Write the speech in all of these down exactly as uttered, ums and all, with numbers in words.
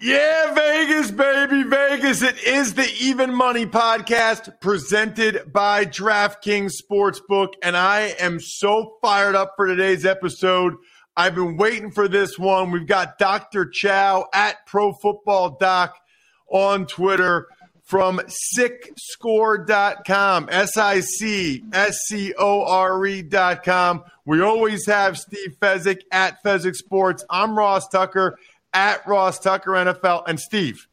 Yeah, Vegas, baby, Vegas. It is the Even Money Podcast presented by DraftKings Sportsbook, and I am so fired up for today's episode. I've been waiting for this one. We've got Doctor Chao at ProFootballDoc on Twitter from sic score dot com, S I C S C O R E dot com. We always have Steve Fezzik at Fezzik Sports. I'm Ross Tucker at Ross Tucker N F L. And Steve,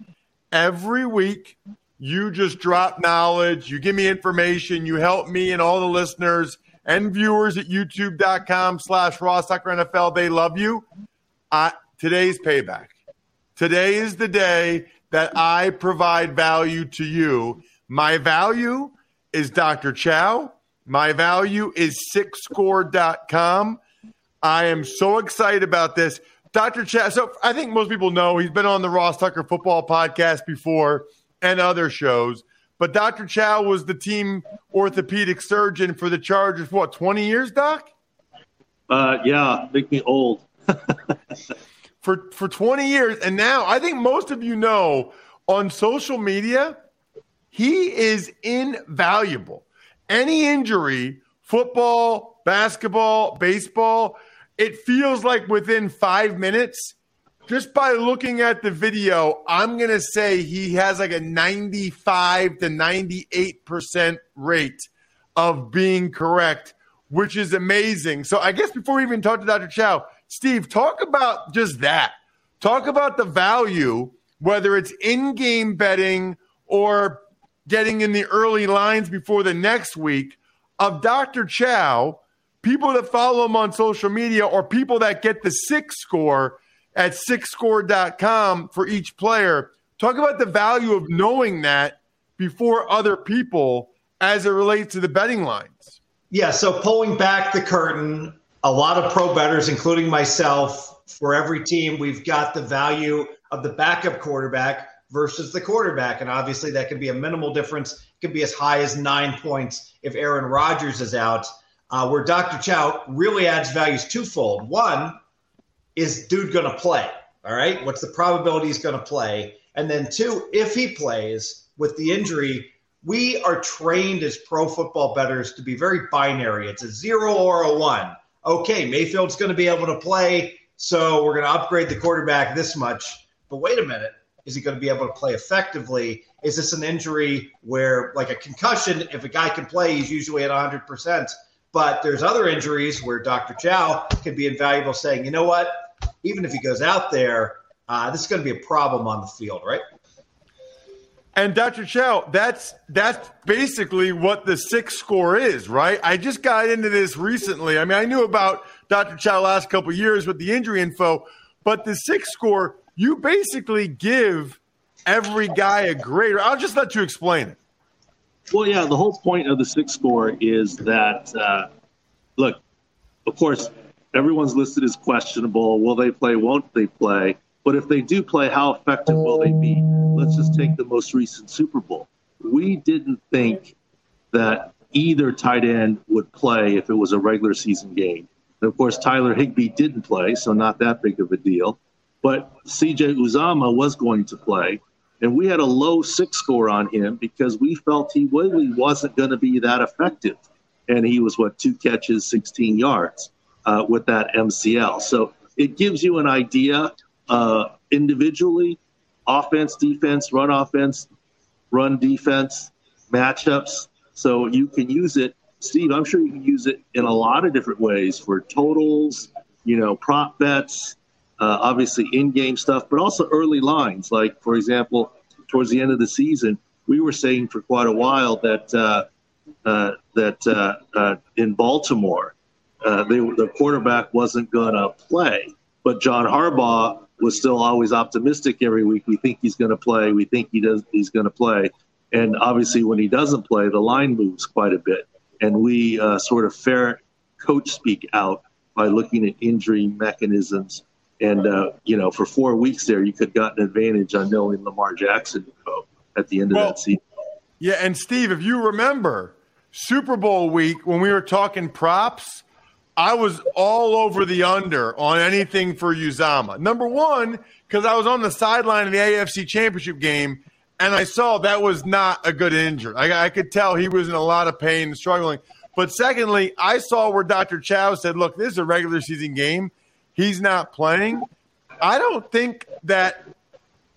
every week you just drop knowledge, you give me information, you help me and all the listeners and viewers at youtube.com slash Ross Tucker NFL. They love you. Uh, today's payback. Today is the day that I provide value to you. My value is Doctor Chao. My value is sic score dot com. I am so excited about this. Doctor Chao, so I think most people know he's been on the Ross Tucker Football Podcast before and other shows, but Doctor Chao was the team orthopedic surgeon for the Chargers for, what, twenty years, Doc? Uh, yeah, make me old. For for twenty years, and now I think most of you know on social media, he is invaluable. Any injury, football, basketball, baseball, it feels like within five minutes, just by looking at the video, I'm going to say he has like a ninety-five to ninety-eight percent rate of being correct, which is amazing. So I guess before we even talk to Doctor Chao, Steve, talk about just that. Talk about the value, whether it's in-game betting or getting in the early lines before the next week, of Doctor Chao, people that follow him on social media or people that get the SIC score at sic score dot com for each player. Talk about the value of knowing that before other people as it relates to the betting lines. Yeah, so pulling back the curtain, a lot of pro bettors, including myself, for every team, we've got the value of the backup quarterback versus the quarterback. And obviously that could be a minimal difference. It could be as high as nine points if Aaron Rodgers is out, uh, where Doctor Chao really adds values twofold. One is, dude going to play? All right. What's the probability he's going to play? And then two, if he plays with the injury, we are trained as pro football bettors to be very binary. It's a zero or a one. Okay, Mayfield's going to be able to play, so we're going to upgrade the quarterback this much. But wait a minute, is he going to be able to play effectively? Is this an injury where, like a concussion, if a guy can play, he's usually at one hundred percent. But there's other injuries where Doctor Chao can be invaluable, saying, you know what, even if he goes out there, uh, this is going to be a problem on the field, right? And Doctor Chao, that's that's basically what the SIC score is, right? I just got into this recently. I mean, I knew about Doctor Chao last couple of years with the injury info, but the SIC score, you basically give every guy a grade. I'll just let you explain it. Well, yeah, the whole point of the SIC score is that, uh, look, of course, everyone's listed as questionable. Will they play? Won't they play? But if they do play, how effective will they be? Let's just take the most recent Super Bowl. We didn't think that either tight end would play if it was a regular season game. And, of course, Tyler Higbee didn't play, so not that big of a deal. But C J. Uzomah was going to play, and we had a low six score on him because we felt he really wasn't going to be that effective. And he was, what, two catches, sixteen yards uh, with that M C L. So it gives you an idea uh, individually, offense, defense, run offense, run defense, matchups. So you can use it, Steve, I'm sure you can use it in a lot of different ways for totals, you know, prop bets, uh, obviously in-game stuff, but also early lines. Like, for example, towards the end of the season, we were saying for quite a while that uh, uh, that uh, uh, in Baltimore, uh, they, the quarterback wasn't going to play. But John Harbaugh was still always optimistic every week. We think he's going to play. We think he does. He's going to play. And obviously when he doesn't play, the line moves quite a bit. And we uh, sort of ferret coach speak out by looking at injury mechanisms. And, uh, you know, for four weeks there, you could have gotten an advantage on knowing Lamar Jackson at the end well, of that season. Yeah, and Steve, if you remember Super Bowl week when we were talking props, I was all over the under on anything for Uzomah. Number one, because I was on the sideline in the A F C Championship game, and I saw that was not a good injury. I, I could tell he was in a lot of pain and struggling. But secondly, I saw where Doctor Chao said, look, this is a regular season game. He's not playing. I don't think that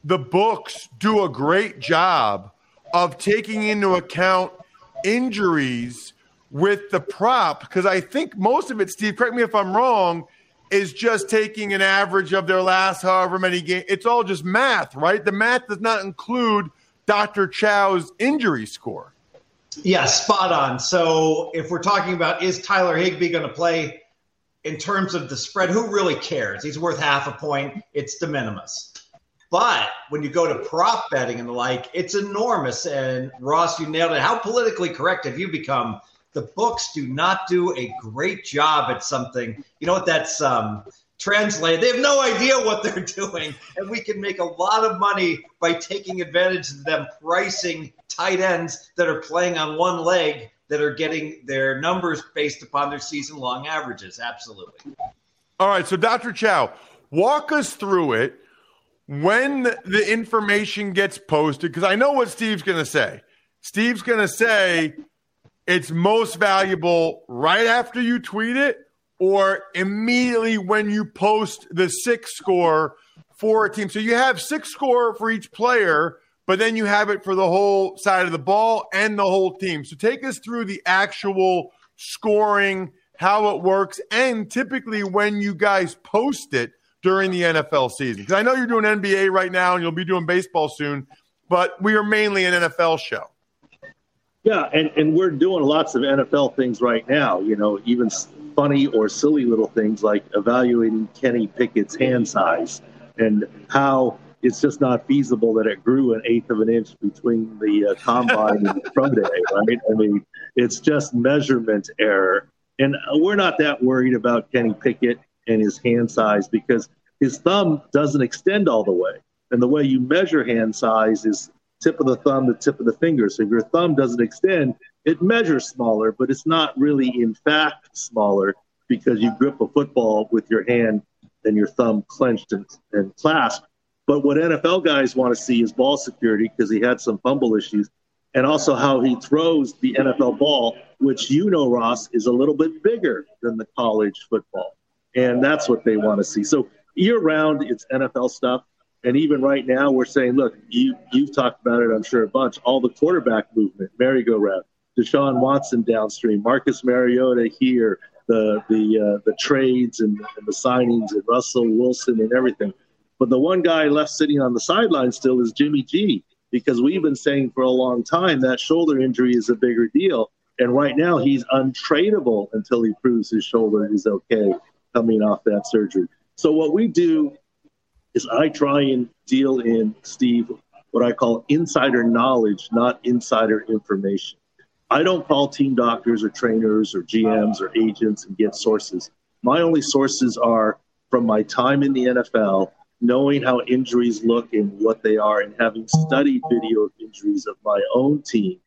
the books do a great job of taking into account injuries with the prop because I think most of it, Steve, correct me if I'm wrong, is just taking an average of their last however many games. It's all just math, right? The math does not include Doctor Chao's injury score. Yeah, spot on. So if we're talking about is Tyler Higbee going to play in terms of the spread, who really cares? He's worth half a point. It's de minimis. But when you go to prop betting and the like, it's enormous. And, Ross, you nailed it. How politically correct have you become? The books do not do a great job at something. You know what that's um, translated? They have no idea what they're doing, and we can make a lot of money by taking advantage of them pricing tight ends that are playing on one leg that are getting their numbers based upon their season-long averages. Absolutely. All right, so Doctor Chao, walk us through it when the information gets posted, because I know what Steve's going to say. Steve's going to say – it's most valuable right after you tweet it or immediately when you post the six score for a team. So you have six score for each player, but then you have it for the whole side of the ball and the whole team. So take us through the actual scoring, how it works, and typically when you guys post it during the N F L season. Because I know you're doing N B A right now and you'll be doing baseball soon, but we are mainly an N F L show. Yeah, and, and we're doing lots of N F L things right now, you know, even funny or silly little things like evaluating Kenny Pickett's hand size and how it's just not feasible that it grew an eighth of an inch between the uh, combine and the pro day, right? I mean, it's just measurement error. And we're not that worried about Kenny Pickett and his hand size because his thumb doesn't extend all the way. And the way you measure hand size is tip of the thumb, the tip of the finger. So if your thumb doesn't extend, it measures smaller, but it's not really, in fact, smaller because you grip a football with your hand and your thumb clenched and, and clasped. But what N F L guys want to see is ball security because he had some fumble issues and also how he throws the N F L ball, which you know, Ross, is a little bit bigger than the college football. And that's what they want to see. So year-round, it's N F L stuff. And even right now, we're saying, look, you, you've talked about it, I'm sure, a bunch. All the quarterback movement, merry-go-round, Deshaun Watson downstream, Marcus Mariota here, the the uh, the trades and, and the signings and Russell Wilson and everything. But the one guy left sitting on the sideline still is Jimmy G, because we've been saying for a long time that shoulder injury is a bigger deal. And right now, he's untradeable until he proves his shoulder is okay coming off that surgery. So what we do is I try and deal in, Steve, what I call insider knowledge, not insider information. I don't call team doctors or trainers or G Ms or agents and get sources. My only sources are from my time in the N F L, knowing how injuries look and what they are, and having studied video of injuries of my own team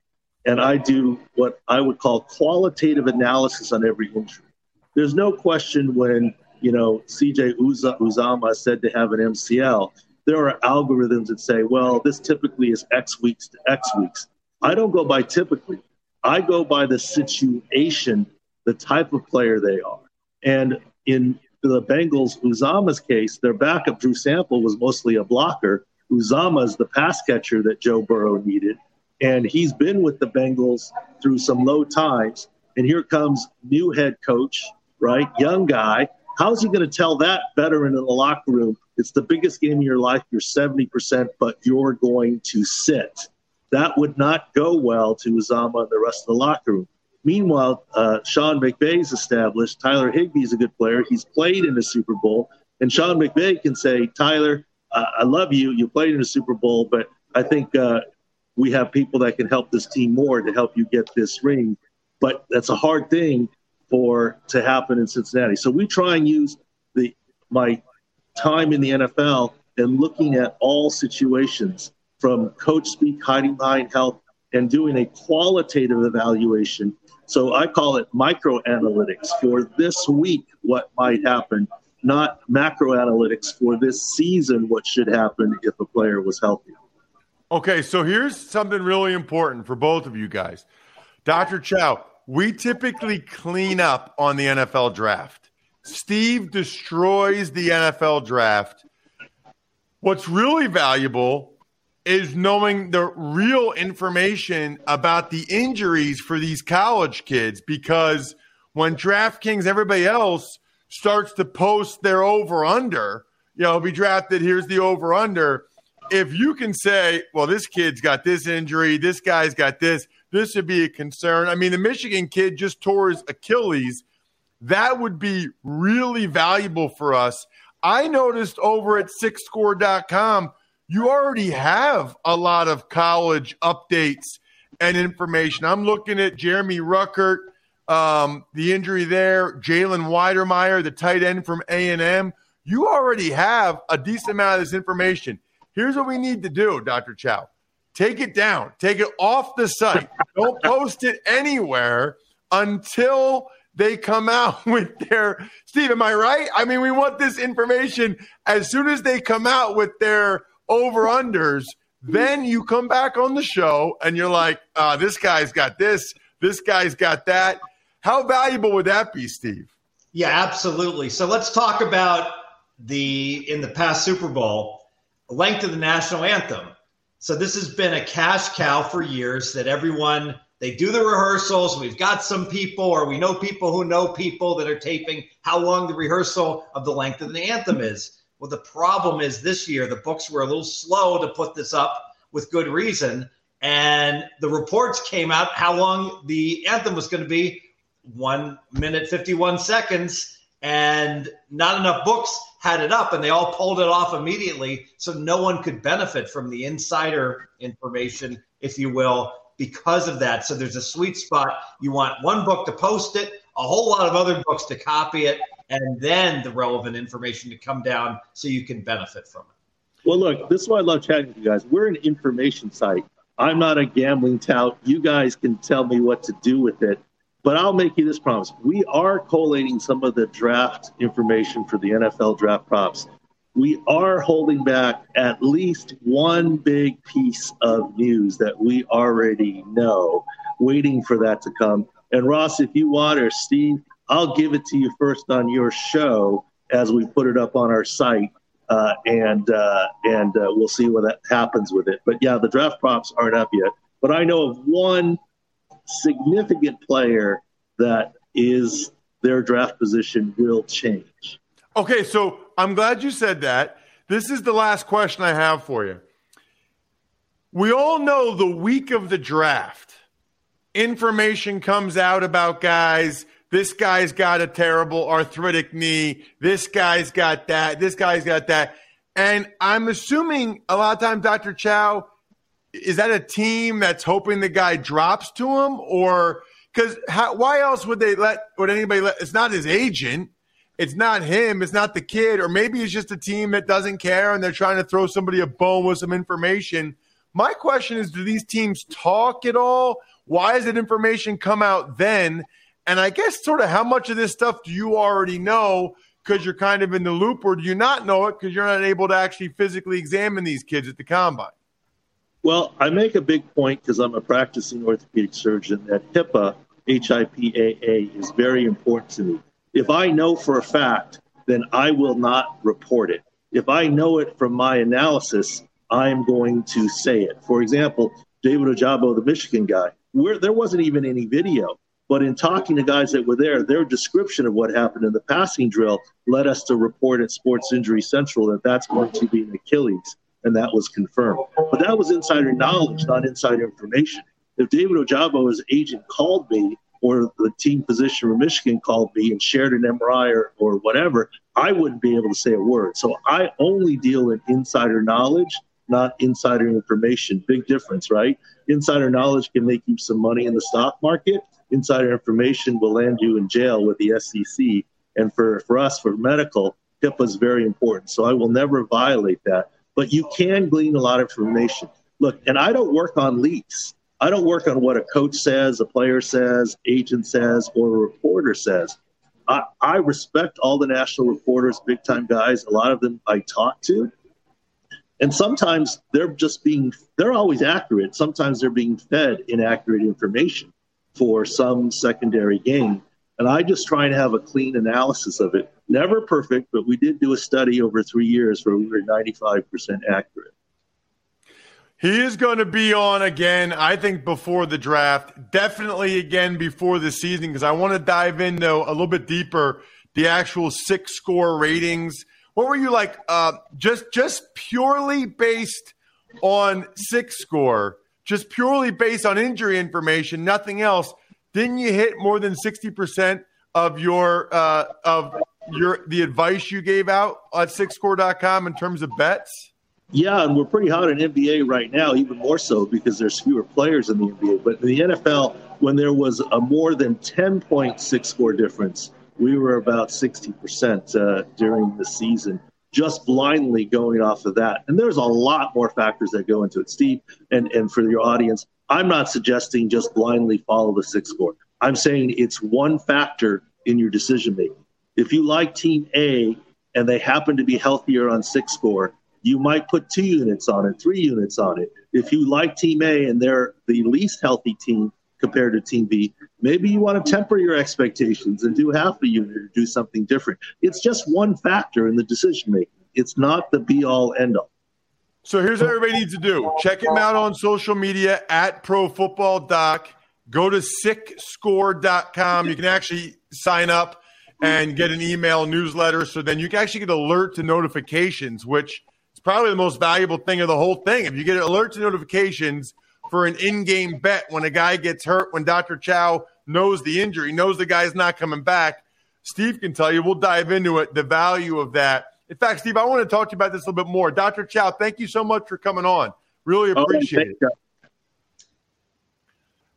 and I do what I would call qualitative analysis on every injury. There's no question when, you know, C J. Uzomah is said to have an M C L, there are algorithms that say, well, this typically is X weeks to X weeks. I don't go by typically. I go by the situation, the type of player they are. And in the Bengals, Uzomah's case, their backup, Drew Sample, was mostly a blocker. Uzomah is the pass catcher that Joe Burrow needed. And he's been with the Bengals through some low times. And here comes new head coach, right, young guy. How's he going to tell that veteran in the locker room, it's the biggest game of your life, you're seventy percent, but you're going to sit? That would not go well to Uzomah and the rest of the locker room. Meanwhile, uh, Sean McVay's established. Tyler Higbee's a good player. He's played in the Super Bowl. And Sean McVay can say, Tyler, uh, I love you. You played in the Super Bowl, but I think uh, we have people that can help this team more to help you get this ring. But that's a hard thing for to happen in Cincinnati. So we try and use the my time in the N F L and looking at all situations from coach speak, hiding behind health, and doing a qualitative evaluation. So I call it micro analytics for this week, what might happen, not macro analytics for this season, what should happen if a player was healthy. Okay, so here's something really important for both of you guys. Doctor Chao, we typically clean up on the N F L draft. Steve destroys the N F L draft. What's really valuable is knowing the real information about the injuries for these college kids, because when DraftKings, everybody else starts to post their over-under, you know, be drafted, here's the over-under. If you can say, well, this kid's got this injury, this guy's got this, this would be a concern. I mean, the Michigan kid just tore his Achilles. That would be really valuable for us. I noticed over at sic score dot com, you already have a lot of college updates and information. I'm looking at Jeremy Ruckert, um, the injury there, Jalen Weidermeyer, the tight end from A and M. You already have a decent amount of this information. Here's what we need to do, Doctor Chao. Take it down. Take it off the site. Don't post it anywhere until they come out with their – Steve, am I right? I mean, we want this information as soon as they come out with their – over-unders, then you come back on the show and you're like, uh, this guy's got this, this guy's got that. How valuable would that be, Steve? Yeah, absolutely. So let's talk about the, in the past Super Bowl, length of the national anthem. So this has been a cash cow for years that everyone, they do the rehearsals. We've got some people, or we know people who know people that are taping how long the rehearsal of the length of the anthem is. Well, the problem is this year the books were a little slow to put this up with good reason, and the reports came out how long the anthem was going to be, one minute, fifty-one seconds, and not enough books had it up, and they all pulled it off immediately, so no one could benefit from the insider information, if you will, because of that. So there's a sweet spot. You want one book to post it, a whole lot of other books to copy it, and then the relevant information to come down so you can benefit from it. Well, look, this is why I love chatting with you guys. We're an information site. I'm not a gambling tout. You guys can tell me what to do with it, but I'll make you this promise. We are collating some of the draft information for the N F L draft props. We are holding back at least one big piece of news that we already know, waiting for that to come. And Ross, if you want, or Steve, I'll give it to you first on your show as we put it up on our site, uh, and uh, and uh, we'll see what that happens with it. But, yeah, the draft props aren't up yet. But I know of one significant player that is their draft position will change. Okay, so I'm glad you said that. This is the last question I have for you. We all know the week of the draft, information comes out about guys. This guy's got a terrible arthritic knee. This guy's got that. This guy's got that. And I'm assuming a lot of times, Doctor Chao, is that a team that's hoping the guy drops to him? Or because why else would they let – would anybody let – it's not his agent. It's not him. It's not the kid. Or maybe it's just a team that doesn't care and they're trying to throw somebody a bone with some information. My question is, do these teams talk at all? Why has that information come out then? And I guess sort of how much of this stuff do you already know because you're kind of in the loop, or do you not know it because you're not able to actually physically examine these kids at the combine? Well, I make a big point because I'm a practicing orthopedic surgeon that HIPAA, H I P A A, is very important to me. If I know for a fact, then I will not report it. If I know it from my analysis, I'm going to say it. For example, David Ojabo, the Michigan guy, where there wasn't even any video. But in talking to guys that were there, their description of what happened in the passing drill led us to report at Sports Injury Central that that's going to be an Achilles, and that was confirmed. But that was insider knowledge, not insider information. If David Ojabo, his agent, called me, or the team physician from Michigan called me and shared an M R I or, or whatever, I wouldn't be able to say a word. So I only deal in insider knowledge, not insider information. Big difference, right? Insider knowledge can make you some money in the stock market. Insider information will land you in jail with the S E C. And for, for us, for medical, HIPAA is very important. So I will never violate that. But you can glean a lot of information. Look, and I don't work on leaks. I don't work on what a coach says, a player says, agent says, or a reporter says. I, I respect all the national reporters, big-time guys. A lot of them I talk to. And sometimes they're just being – they're always accurate. Sometimes they're being fed inaccurate information for some secondary gain. And I just try and have a clean analysis of it. Never perfect, but we did do a study over three years where we were ninety-five percent accurate. He is going to be on again, I think, before the draft. Definitely again before the season, because I want to dive in, though, a little bit deeper, the actual SICscore ratings. What were you like, uh, just just purely based on SICscore, just purely based on injury information, nothing else? Didn't you hit more than sixty percent of your uh, of your the advice you gave out at SICscore dot com in terms of bets? Yeah, and we're pretty hot in N B A right now, even more so because there's fewer players in the N B A. But in the N F L, when there was a more than ten point SICscore difference, we were about sixty percent uh, during the season, just blindly going off of that. And there's a lot more factors that go into it, Steve. And, and for your audience, I'm not suggesting just blindly follow the SICscore. I'm saying it's one factor in your decision-making. If you like Team A and they happen to be healthier on SICscore, you might put two units on it, three units on it. If you like Team A and they're the least healthy team compared to Team B, maybe you want to temper your expectations and do half a unit or do something different. It's just one factor in the decision-making. It's not the be-all, end-all. So here's what everybody needs to do. Check him out on social media, at ProFootballDoc. Go to SICscore dot com. You can actually sign up and get an email newsletter, so then you can actually get alert to notifications, which – probably the most valuable thing of the whole thing. If you get alerts and notifications for an in-game bet when a guy gets hurt, when Doctor Chao knows the injury, knows the guy's not coming back, Steve can tell you. We'll dive into it, the value of that. In fact, Steve, I want to talk to you about this a little bit more. Doctor Chao, thank you so much for coming on. Really appreciate oh, it.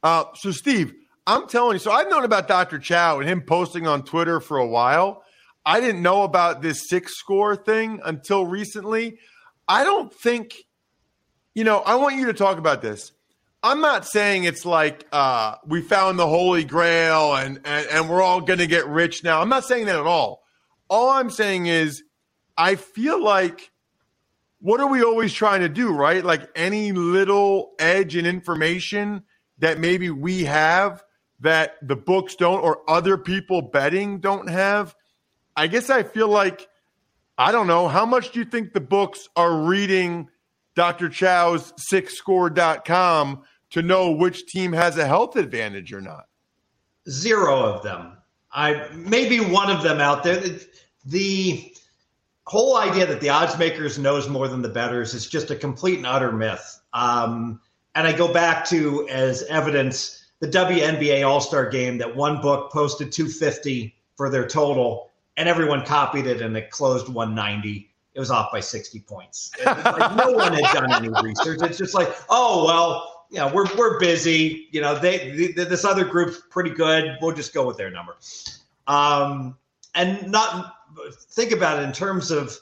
Uh, so, Steve, I'm telling you, so I've known about Doctor Chao and him posting on Twitter for a while. I didn't know about this SICscore thing until recently. I don't think, you know, I want you to talk about this. I'm not saying it's like uh, we found the Holy Grail and, and, and we're all going to get rich now. I'm not saying that at all. All I'm saying is I feel like what are we always trying to do, right? Like any little edge in information that maybe we have that the books don't or other people betting don't have, I guess I feel like, I don't know, how much do you think the books are reading Doctor Chao's SICscore dot com to know which team has a health advantage or not? Zero of them. I maybe one of them out there. The, the whole idea that the odds makers knows more than the bettors is just a complete and utter myth. Um, and I go back to, as evidence, the W N B A All-Star Game that one book posted two fifty for their total, and everyone copied it, and it closed one ninety. It was off by sixty points. It was like no one had done any research. It's just like, oh, well, you know, we're we're busy. You know, they, they this other group's pretty good. We'll just go with their number. Um, and not think about it in terms of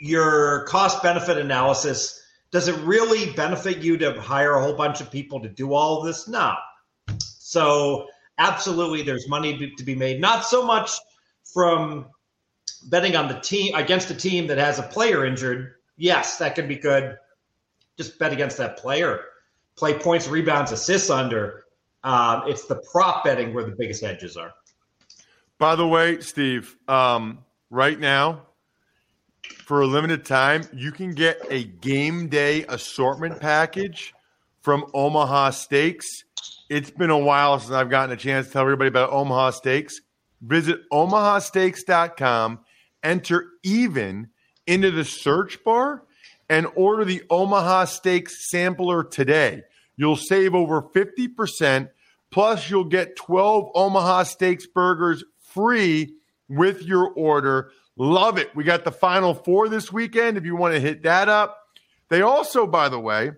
your cost-benefit analysis. Does it really benefit you to hire a whole bunch of people to do all of this? No. So absolutely, there's money to be made. Not so much from betting on the team against a team that has a player injured. Yes, that could be good. Just bet against that player. Play points, rebounds, assists under. Um, it's the prop betting where the biggest edges are. By the way, Steve, um, right now, for a limited time, you can get a game day assortment package from Omaha Steaks. It's been a while since I've gotten a chance to tell everybody about Omaha Steaks. Visit omaha steaks dot com, enter even into the search bar, and order the Omaha Steaks sampler today. You'll save over fifty percent, plus you'll get twelve Omaha Steaks burgers free with your order. Love it. We got the Final Four this weekend if you want to hit that up. They also, by the way,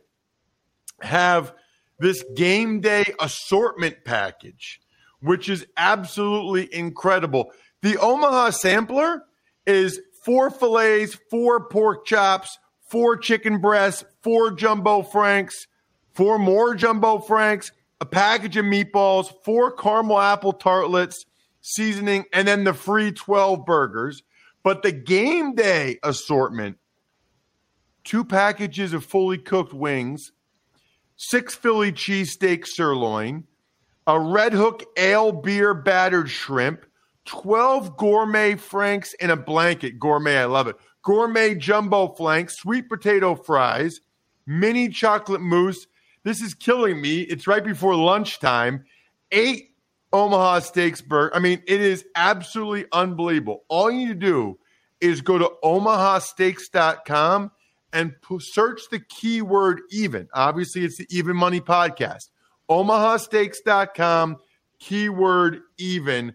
have this game day assortment package, which is absolutely incredible. The Omaha sampler is four fillets, four pork chops, four chicken breasts, four jumbo franks, four more jumbo franks, a package of meatballs, four caramel apple tartlets, seasoning, and then the free twelve burgers. But the game day assortment, two packages of fully cooked wings, six Philly cheesesteak sirloin, a Red Hook ale beer battered shrimp, twelve gourmet franks in a blanket. Gourmet, I love it. Gourmet jumbo flanks, sweet potato fries, mini chocolate mousse. This is killing me. It's right before lunchtime. Eight Omaha Steaks burger. I mean, it is absolutely unbelievable. All you need to do is go to omaha steaks dot com and p- search the keyword even. Obviously, it's the Even Money Podcast. omaha steaks dot com, keyword even,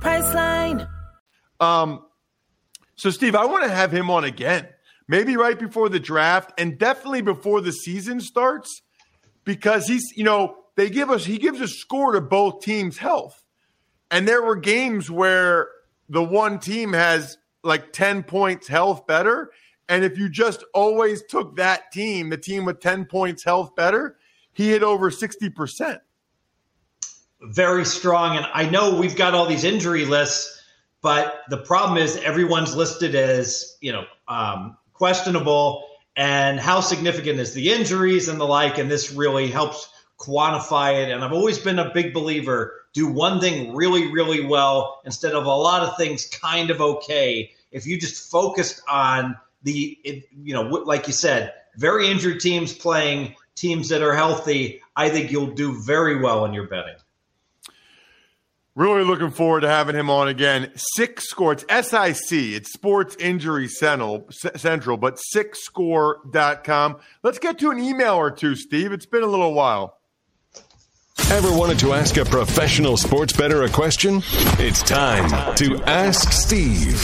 Priceline. Um, so Steve, I want to have him on again, maybe right before the draft and definitely before the season starts, because he's, you know, they give us, he gives a score to both teams' health. And there were games where the one team has like ten points health better. And if you just always took that team, the team with ten points health better, he hit over sixty percent. Very strong. And I know we've got all these injury lists, but the problem is everyone's listed as, you know, um, questionable, and how significant is the injuries and the like, and this really helps quantify it. And I've always been a big believer, do one thing really, really well instead of a lot of things kind of okay. If you just focused on the, it, you know, like you said, very injured teams playing teams that are healthy, I think you'll do very well in your betting. Really looking forward to having him on again. SICscore, it's S I C, it's Sports Injury Central, Central, but sic score dot com. Let's get to an email or two, Steve. It's been a little while. Ever wanted to ask a professional sports bettor a question? It's time to Ask Steve.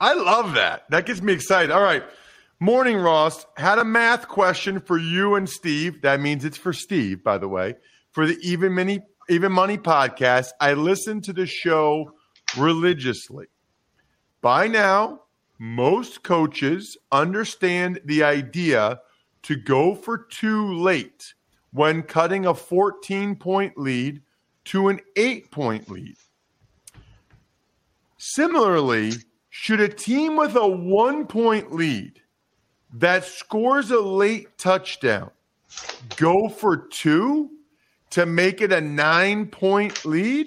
I love that. That gets me excited. All right. Morning, Ross. Had a math question for you and Steve. That means it's for Steve, by the way. For the Even Money, Even Money podcast, I listen to the show religiously. By now, most coaches understand the idea to go for two late when cutting a fourteen-point lead to an eight-point lead. Similarly, should a team with a one-point lead that scores a late touchdown go for two to make it a nine-point lead?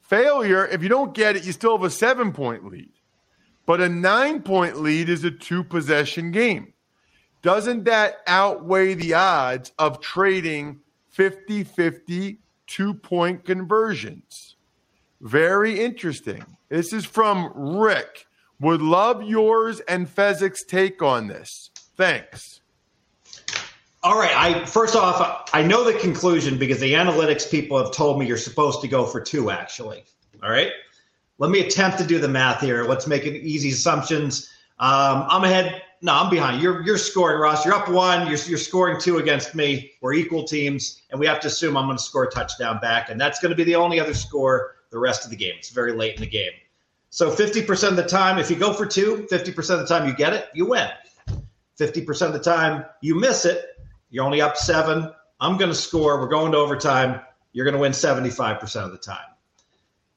Failure, if you don't get it, you still have a seven-point lead. But a nine-point lead is a two-possession game. Doesn't that outweigh the odds of trading fifty-fifty two-point conversions? Very interesting. This is from Rick. Would love yours and Fezzik's take on this. Thanks. All right. I first off, I know the conclusion because the analytics people have told me you're supposed to go for two, actually. All right. Let me attempt to do the math here. Let's make it easy assumptions. Um, I'm ahead. No, I'm behind. You're you're scoring, Ross. You're up one. You're, you're scoring two against me. We're equal teams, and we have to assume I'm going to score a touchdown back, and that's going to be the only other score the rest of the game. It's very late in the game. So fifty percent of the time, if you go for two, fifty percent of the time you get it, you win. fifty percent of the time you miss it, you're only up seven. I'm going to score. We're going to overtime. You're going to win seventy-five percent of the time.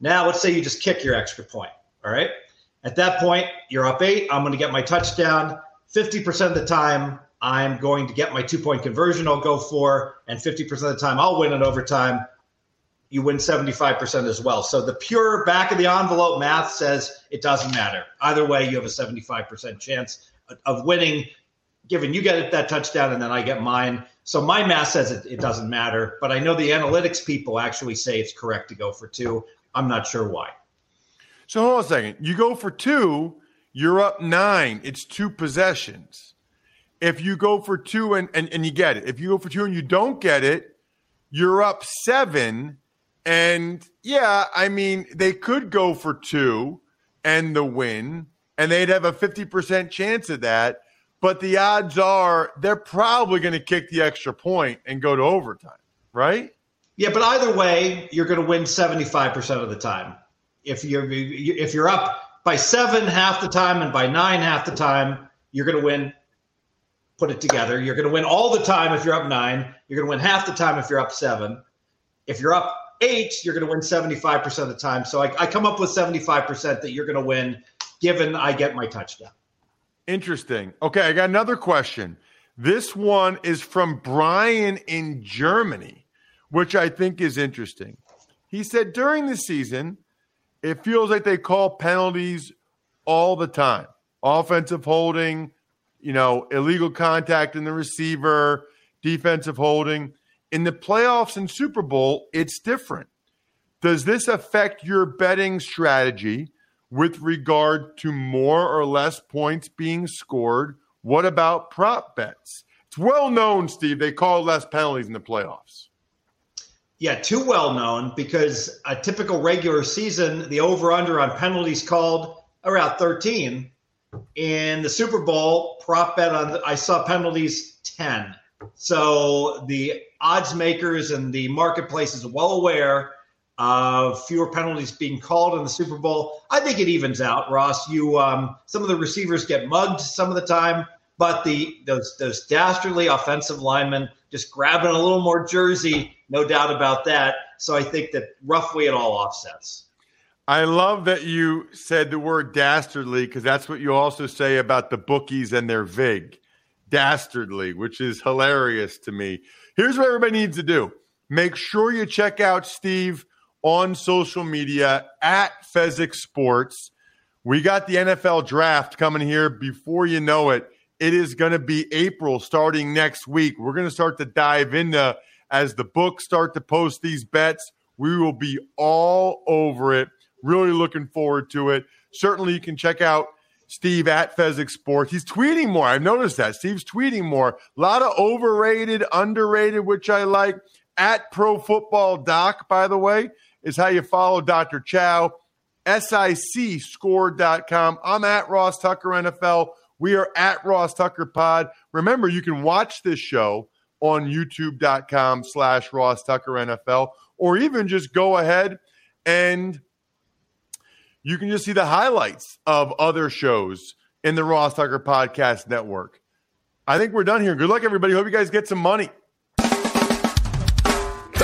Now let's say you just kick your extra point, all right? At that point, you're up eight. I'm going to get my touchdown. fifty percent of the time, I'm going to get my two-point conversion I'll go for, and fifty percent of the time I'll win in overtime. You win seventy-five percent as well. So the pure back-of-the-envelope math says it doesn't matter. Either way, you have a seventy-five percent chance of winning, given you get that touchdown and then I get mine. So my math says it, it doesn't matter, but I know the analytics people actually say it's correct to go for two. I'm not sure why. So hold on a second. You go for two, you're up nine. It's two possessions. If you go for two and, and, and you get it, if you go for two and you don't get it, you're up seven. And, yeah, I mean, they could go for two and the win, and they'd have a fifty percent chance of that, but the odds are they're probably going to kick the extra point and go to overtime, right? Yeah, but either way, you're going to win seventy-five percent of the time. If you're, if you're up by seven half the time and by nine half the time, you're going to win. Put it together. You're going to win all the time if you're up nine. You're going to win half the time if you're up seven. If you're up eight, you're going to win seventy-five percent of the time. So I, I come up with seventy-five percent that you're going to win, given I get my touchdown. Interesting. Okay, I got another question. This one is from Brian in Germany, which I think is interesting. He said, during the season, it feels like they call penalties all the time. Offensive holding, you know, illegal contact in the receiver, defensive holding. In the playoffs and Super Bowl, it's different. Does this affect your betting strategy with regard to more or less points being scored? What about prop bets? It's well known, Steve, they call less penalties in the playoffs. Yeah, too well known, because a typical regular season, the over-under on penalties called around thirteen. In the Super Bowl, prop bet on the, I saw penalties ten. So the odds makers and the marketplace is well aware of fewer penalties being called in the Super Bowl. I think it evens out, Ross. You, um, some of the receivers get mugged some of the time, but the those those dastardly offensive linemen just grabbing a little more jersey, no doubt about that. So I think that roughly it all offsets. I love that you said the word dastardly, because that's what you also say about the bookies and their vig. Dastardly, which is hilarious to me. Here's what everybody needs to do. Make sure you check out Steve on social media at Fezzik Sports. We got the N F L draft coming here before you know it. It is going to be April starting next week. We're going to start to dive into, as the books start to post these bets, we will be all over it. Really looking forward to it. Certainly you can check out Steve at Fezzik Sports. He's tweeting more. I've noticed that. Steve's tweeting more. A lot of overrated, underrated, which I like. At ProFootballDoc, by the way, is how you follow Doctor Chao. S I C score dot com. I'm at Ross Tucker N F L. We are at Ross Tucker Pod. Remember, you can watch this show on YouTube.com slash Ross Tucker NFL, or even just go ahead and you can just see the highlights of other shows in the Ross Tucker Podcast Network. I think we're done here. Good luck, everybody. Hope you guys get some money.